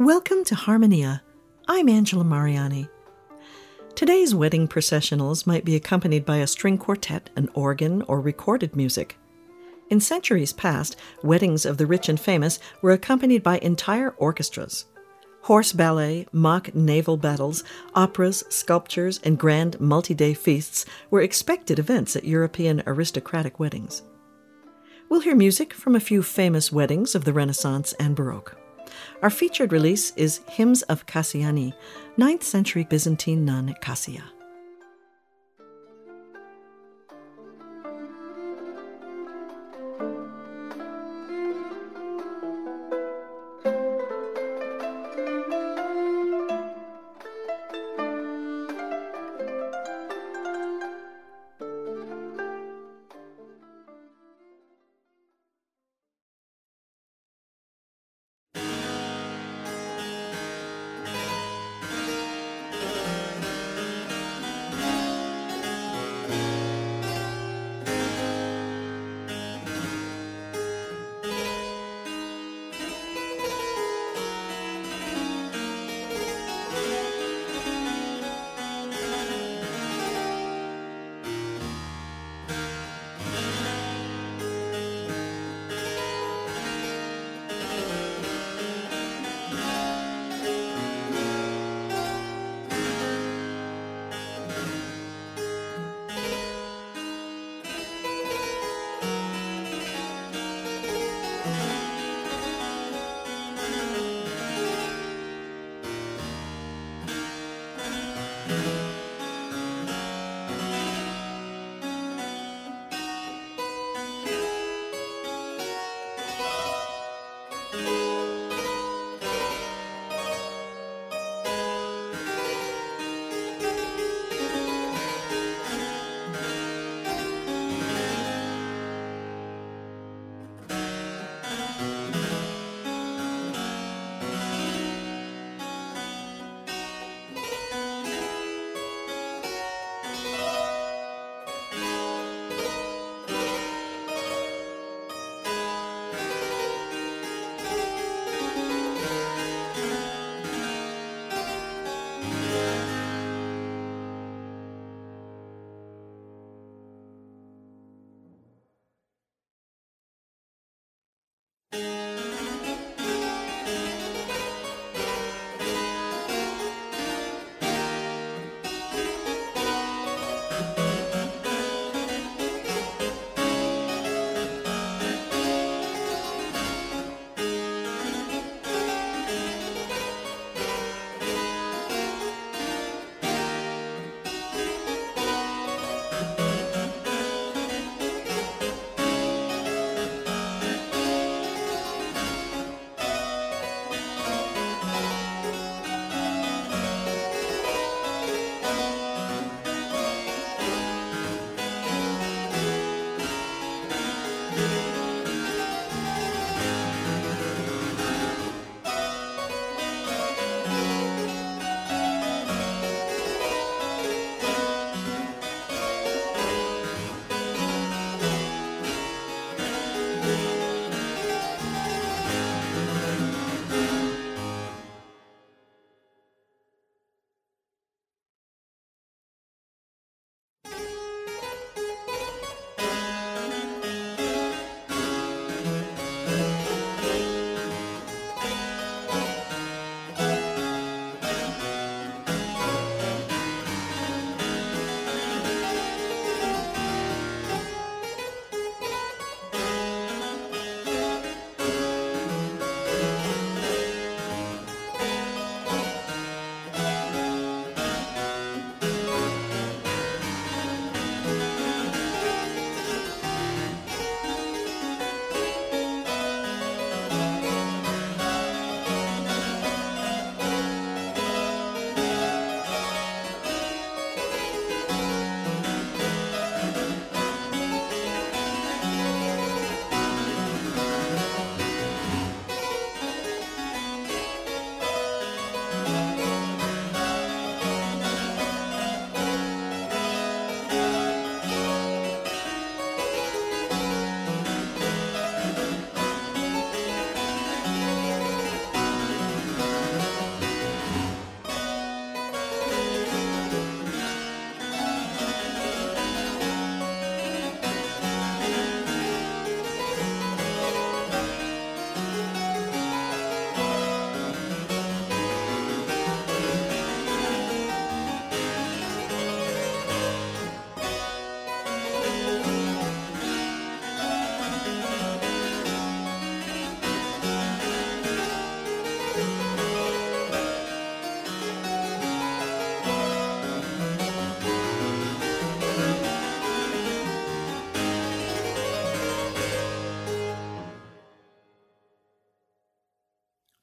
Welcome to Harmonia. I'm Angela Mariani. Today's wedding processionals might be accompanied by a string quartet, an organ, or recorded music. In centuries past, weddings of the rich and famous were accompanied by entire orchestras. Horse ballet, mock naval battles, operas, sculptures, and grand multi-day feasts were expected events at European aristocratic weddings. We'll hear music from a few famous weddings of the Renaissance and Baroque. Our featured release is Hymns of Kassianí, 9th century Byzantine nun Cassia.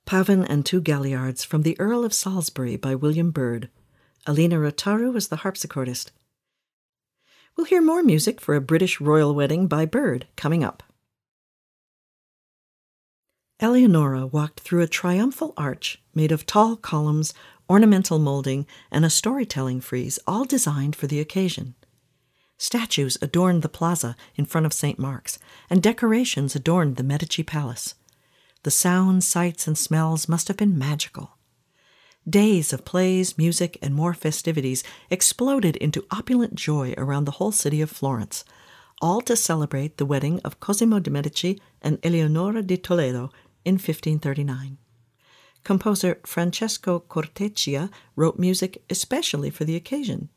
Pavin and two Galliards from the Earl of Salisbury by William Byrd. Alina Rotaru was the harpsichordist. We'll hear more music for a British royal wedding by Byrd coming up. Eleonora walked through a triumphal arch made of tall columns, ornamental molding, and a storytelling frieze, all designed for the occasion. Statues adorned the plaza in front of St. Mark's, and decorations adorned the Medici Palace. The sounds, sights, and smells must have been magical. Days of plays, music, and more festivities exploded into opulent joy around the whole city of Florence, all to celebrate the wedding of Cosimo de' Medici and Eleonora di Toledo in 1539. Composer Francesco Corteccia wrote music especially for the occasion.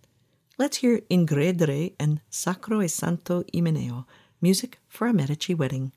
Let's hear Ingredere and Sacro e Santo Imeneo, music for a Medici wedding.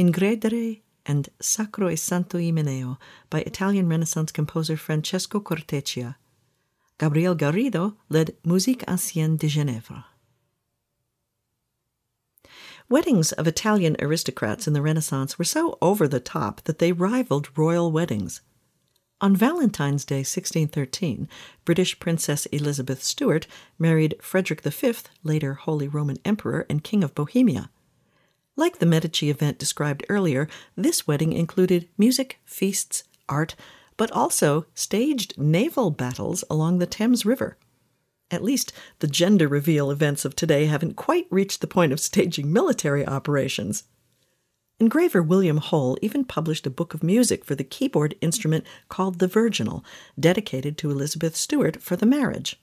Ingredere and Sacro e Santo Imeneo by Italian Renaissance composer Francesco Corteccia. Gabriel Garrido led Musique Ancienne de Genève. Weddings of Italian aristocrats in the Renaissance were so over the top that they rivaled royal weddings. On Valentine's Day, 1613, British Princess Elizabeth Stuart married Frederick V, later Holy Roman Emperor and King of Bohemia. Like the Medici event described earlier, this wedding included music, feasts, art, but also staged naval battles along the Thames River. At least the gender reveal events of today haven't quite reached the point of staging military operations. Engraver William Hole even published a book of music for the keyboard instrument called the virginal, dedicated to Elizabeth Stuart for the marriage.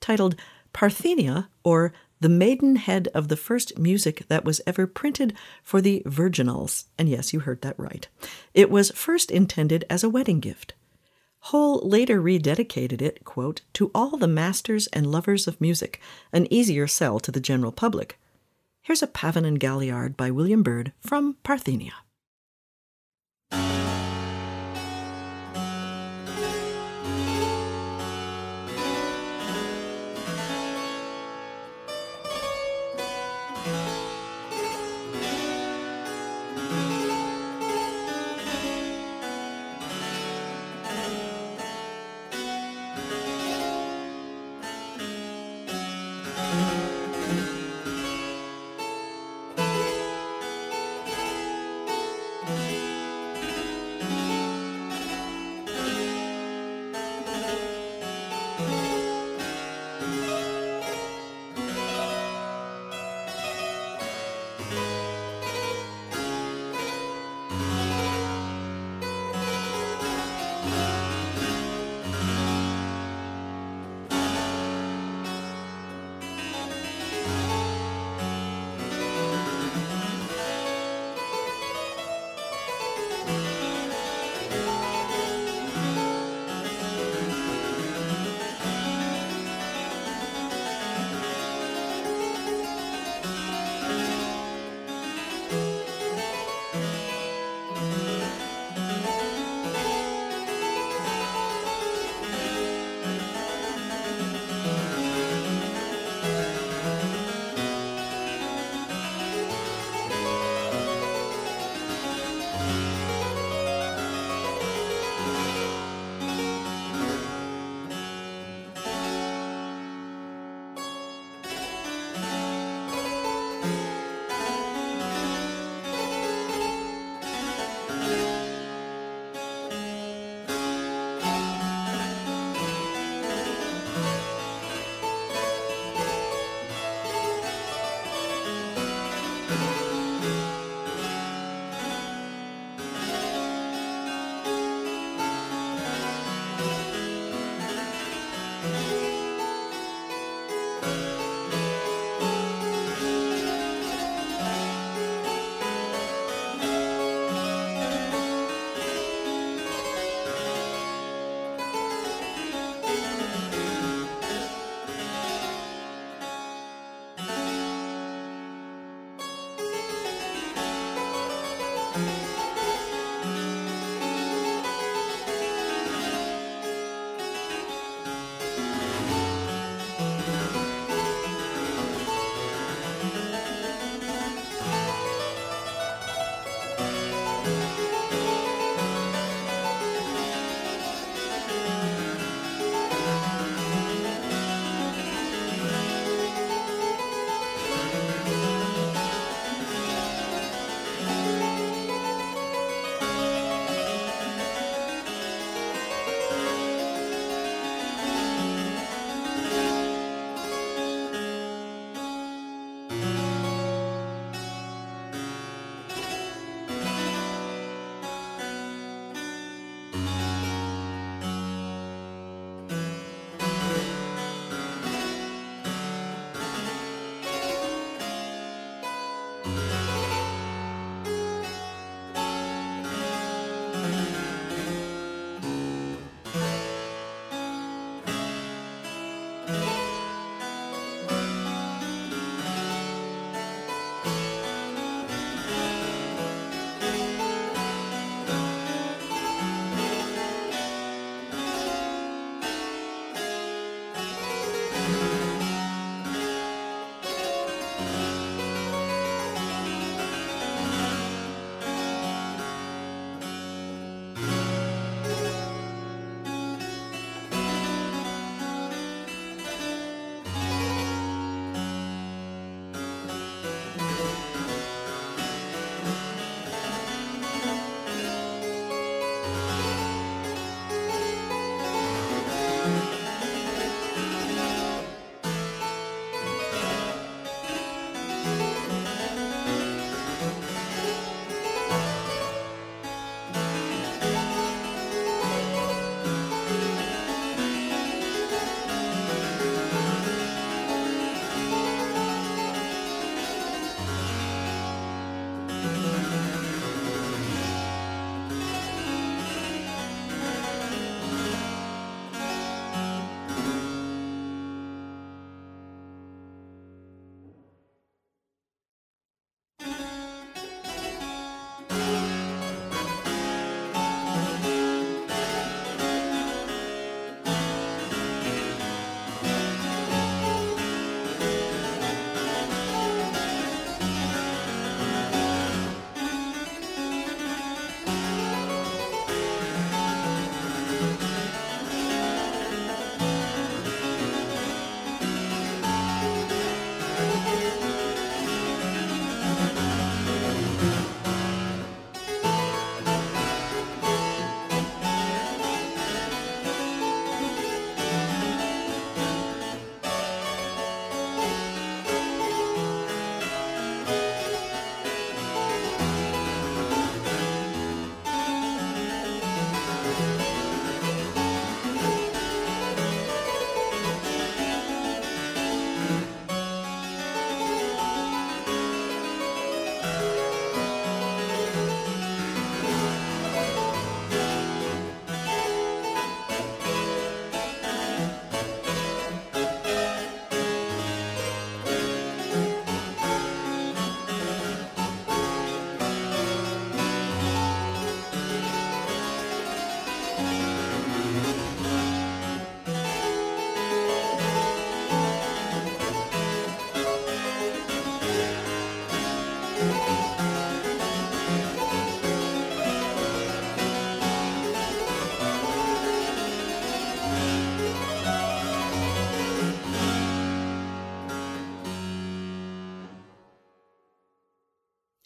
Titled Parthenia, or The Maidenhead of the First Music That Was Ever Printed for the Virginals, and yes, you heard that right. It was first intended as a wedding gift. Hole later rededicated it, quote, to all the masters and lovers of music, an easier sell to the general public. Here's a Pavin and Galliard by William Byrd from Parthenia.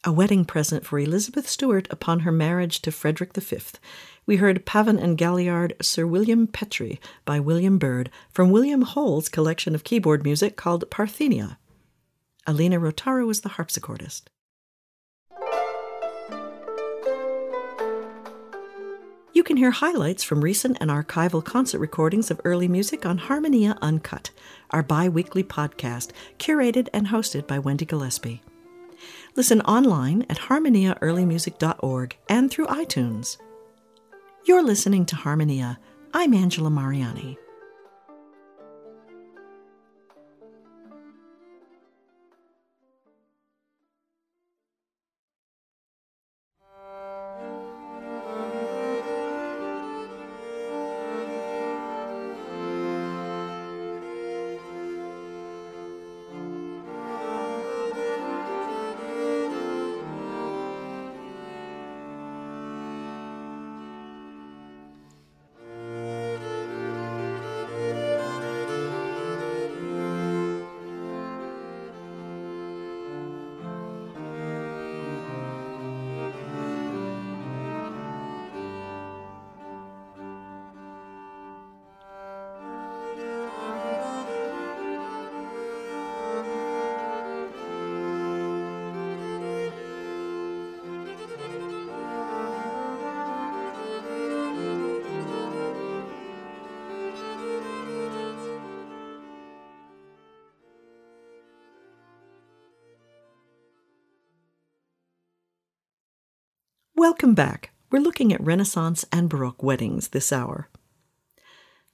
a wedding present for Elizabeth Stuart upon her marriage to Frederick V. We heard Pavan and Galliard, Sir William Petrie by William Byrd from William Hole's collection of keyboard music called Parthenia. Alina Rotaru was the harpsichordist. You can hear highlights from recent and archival concert recordings of early music on Harmonia Uncut, our bi-weekly podcast, curated and hosted by Wendy Gillespie. Listen online at harmoniaearlymusic.org and through iTunes. You're listening to Harmonia. I'm Angela Mariani. Welcome back. We're looking at Renaissance and Baroque weddings this hour.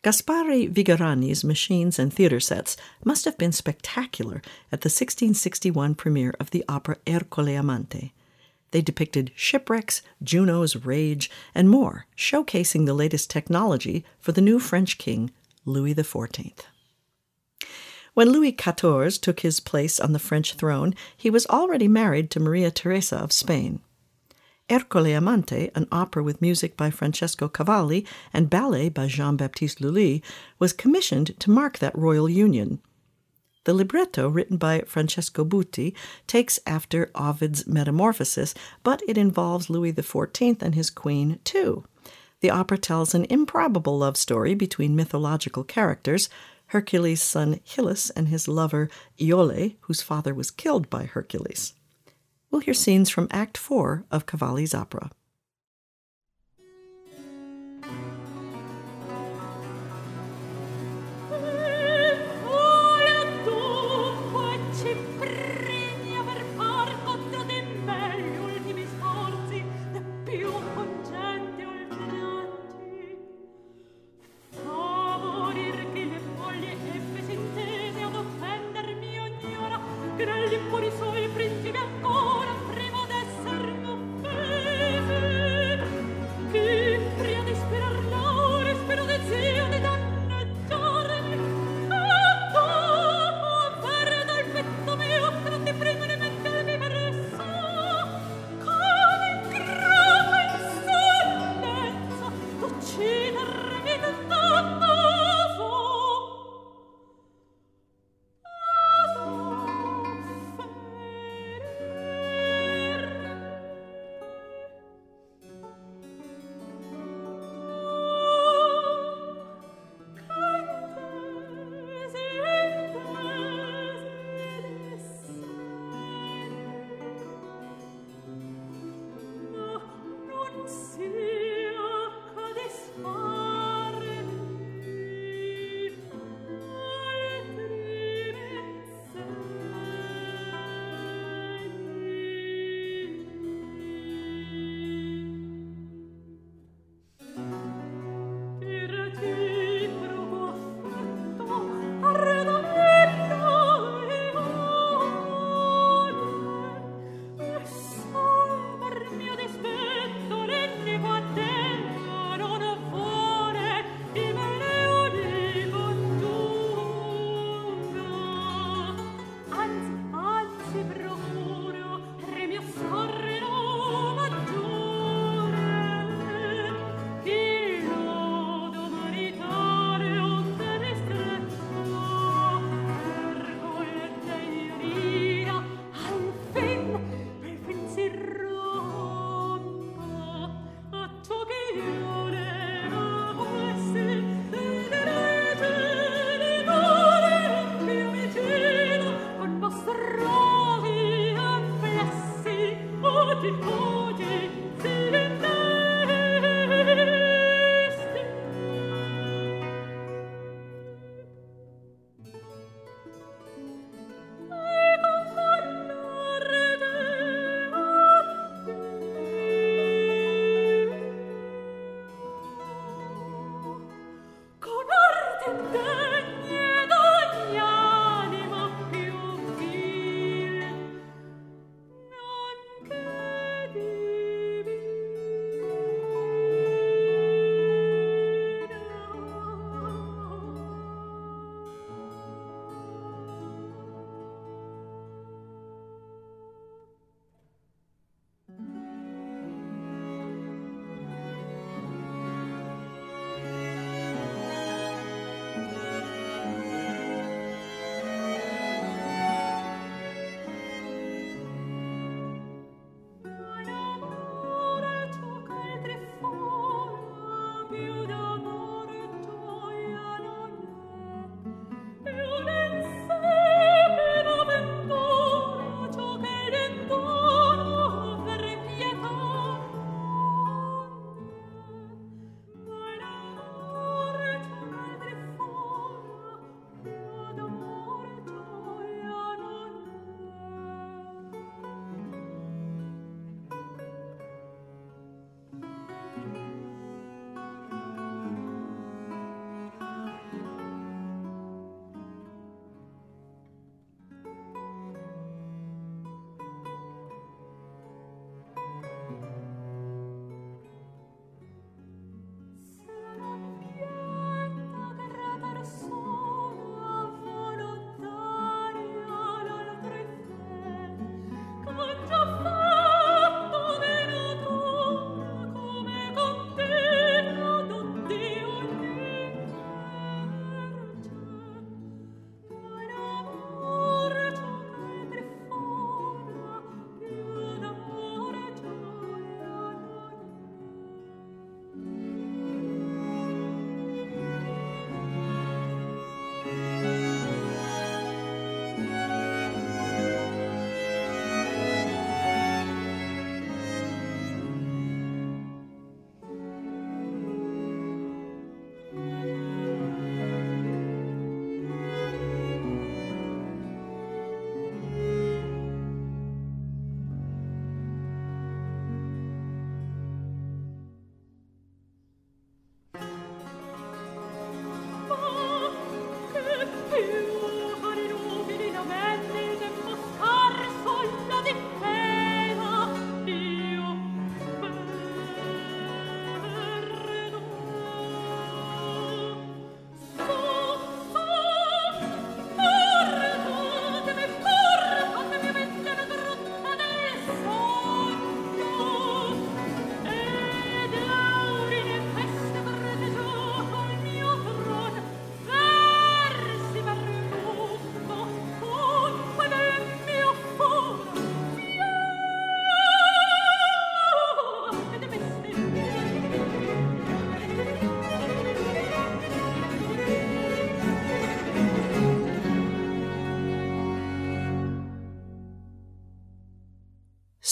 Gaspare Vigorani's machines and theater sets must have been spectacular at the 1661 premiere of the opera Ercole Amante. They depicted shipwrecks, Juno's rage, and more, showcasing the latest technology for the new French king, Louis XIV. When Louis XIV took his place on the French throne, he was already married to Maria Teresa of Spain. Ercole Amante, an opera with music by Francesco Cavalli and ballet by Jean-Baptiste Lully, was commissioned to mark that royal union. The libretto, written by Francesco Butti, takes after Ovid's Metamorphoses, but it involves Louis XIV and his queen, too. The opera tells an improbable love story between mythological characters, Hercules' son Hyllus and his lover Iole, whose father was killed by Hercules. We'll hear scenes from Act 4 of Cavalli's opera.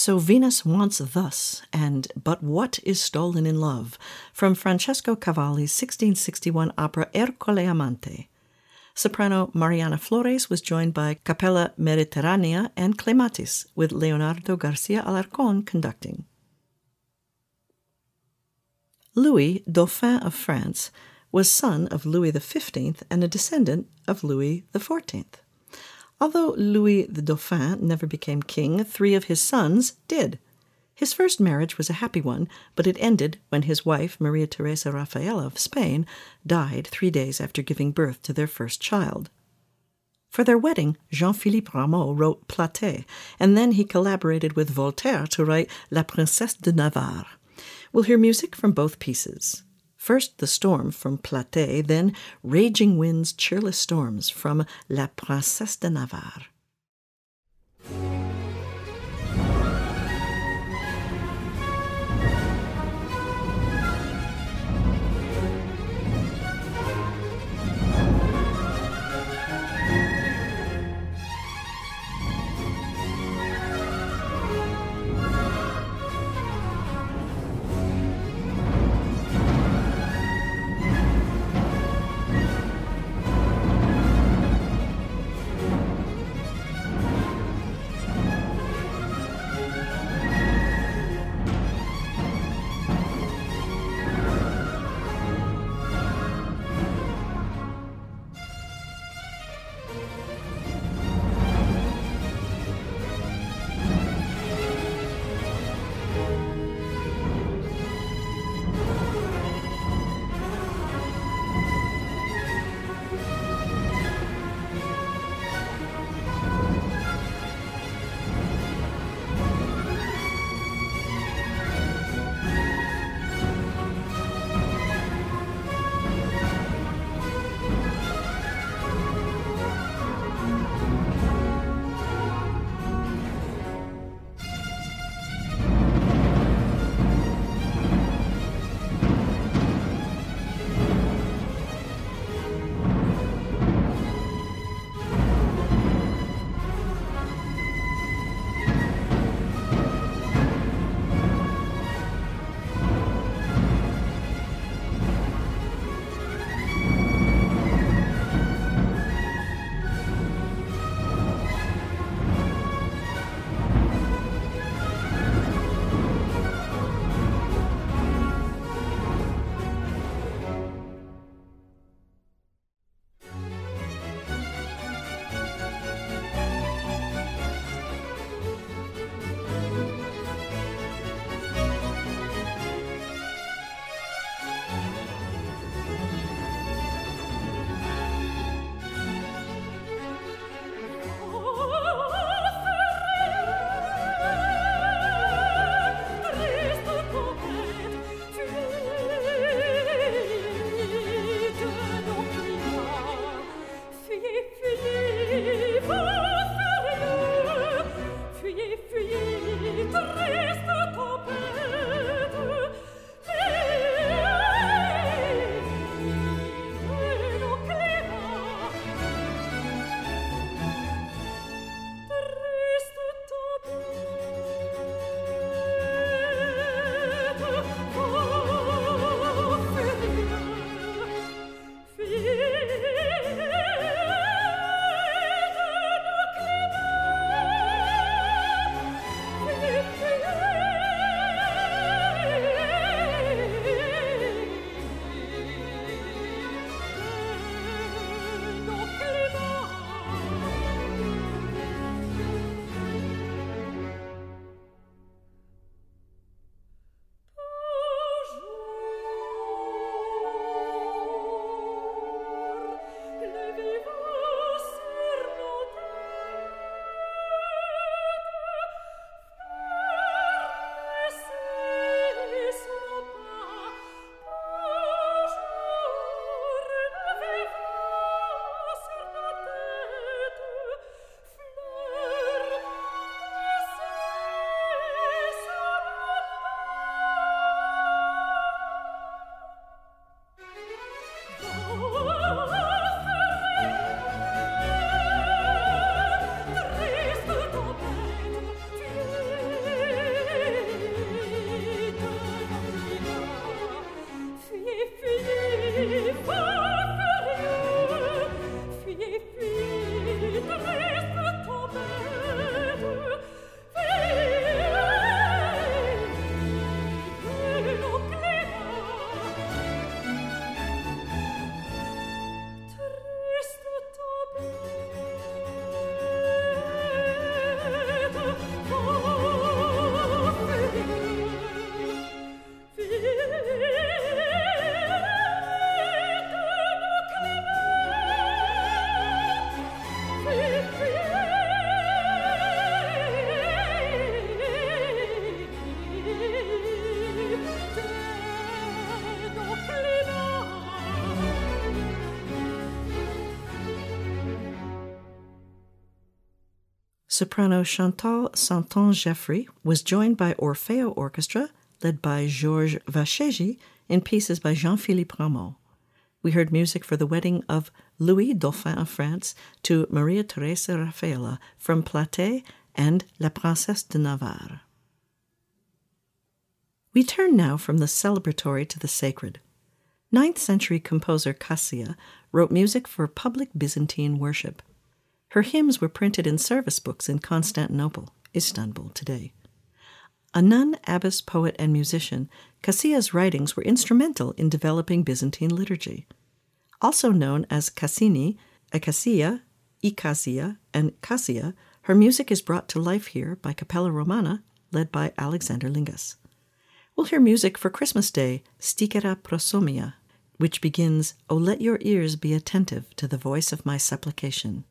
So Venus wants thus, and But What is Stolen in Love, from Francesco Cavalli's 1661 opera Ercole Amante. Soprano Mariana Flores was joined by Capella Mediterranea and Clematis, with Leonardo Garcia Alarcón conducting. Louis, Dauphin of France, was son of Louis XV and a descendant of Louis XIV. Although Louis the Dauphin never became king, three of his sons did. His first marriage was a happy one, but it ended when his wife, Maria Teresa Rafaela of Spain, died 3 days after giving birth to their first child. For their wedding, Jean-Philippe Rameau wrote Platée, and then he collaborated with Voltaire to write La Princesse de Navarre. We'll hear music from both pieces. First, The Storm from Platée, then Raging Winds, Cheerless Storms from La Princesse de Navarre. soprano Chantal Santon-Jeffrey was joined by Orfeo Orchestra, led by Georges Vachegi, in pieces by Jean-Philippe Rameau. We heard music for the wedding of Louis Dauphin of France to Maria Teresa Raffaella from Platée and La Princesse de Navarre. We turn now from the celebratory to the sacred. 9th-century composer Cassia wrote music for public Byzantine worship. Her hymns were printed in service books in Constantinople, Istanbul today. A nun, abbess, poet, and musician, Cassia's writings were instrumental in developing Byzantine liturgy. Also known as Cassini, Acacia, Icacia, and Cassia, her music is brought to life here by Capella Romana, led by Alexander Lingas. We'll hear music for Christmas Day, Stichera Prosomia, which begins, "O let your ears be attentive to the voice of my supplication."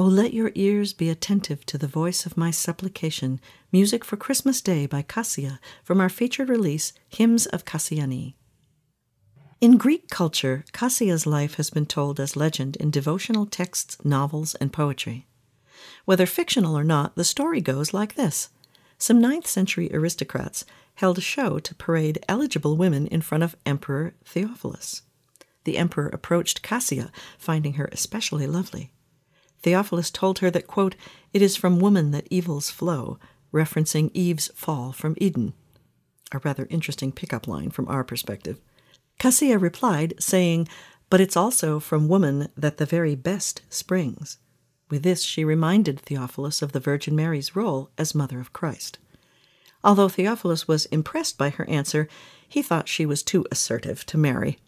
O let your ears be attentive to the voice of my supplication, Music for Christmas Day by Cassia, from our featured release, Hymns of Kassianí. In Greek culture, Cassia's life has been told as legend in devotional texts, novels, and poetry. Whether fictional or not, the story goes like this. Some 9th century aristocrats held a show to parade eligible women in front of Emperor Theophilus. The emperor approached Cassia, finding her especially lovely. Theophilus told her that, quote, "It is from woman that evils flow," referencing Eve's fall from Eden. A rather interesting pickup line from our perspective. Cassia replied, saying, "But it's also from woman that the very best springs." With this, she reminded Theophilus of the Virgin Mary's role as Mother of Christ. Although Theophilus was impressed by her answer, he thought she was too assertive to marry.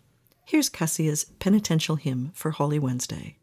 Here's Cassia's penitential hymn for Holy Wednesday.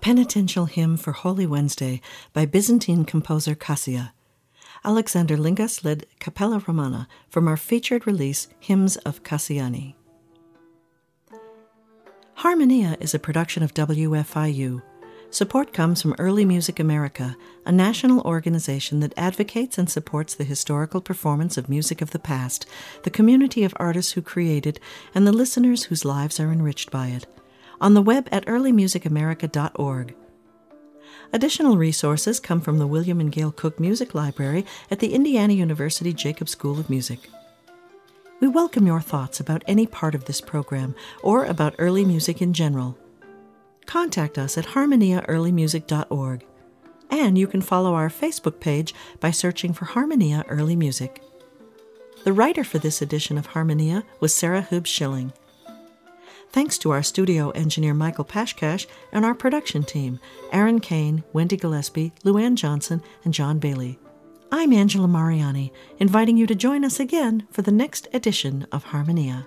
penitential hymn for Holy Wednesday by Byzantine composer Kassianí. Alexander Lingas led Capella Romana from our featured release, Hymns of Kassianí. Harmonia is a production of WFIU. Support comes from Early Music America, a national organization that advocates and supports the historical performance of music of the past, the community of artists who created, and the listeners whose lives are enriched by it. On the web at earlymusicamerica.org. Additional resources come from the William and Gail Cook Music Library at the Indiana University Jacobs School of Music. We welcome your thoughts about any part of this program or about early music in general. Contact us at harmoniaearlymusic.org. And you can follow our Facebook page by searching for Harmonia Early Music. The writer for this edition of Harmonia was Sarah Hobbs Schilling. Thanks to our studio engineer Michael Pashkash and our production team, Aaron Kane, Wendy Gillespie, Luann Johnson, and John Bailey. I'm Angela Mariani, inviting you to join us again for the next edition of Harmonia.